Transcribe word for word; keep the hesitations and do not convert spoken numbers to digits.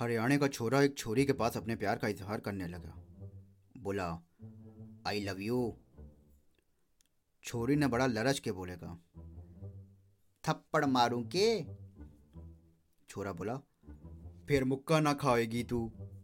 हरियाणा का छोरा एक छोरी के पास अपने प्यार का इजहार करने लगा। बोला, आई लव यू। छोरी ने बड़ा लरच के बोलेगा, थप्पड़ मारूं के? छोरा बोला, फिर मुक्का ना खाएगी तू।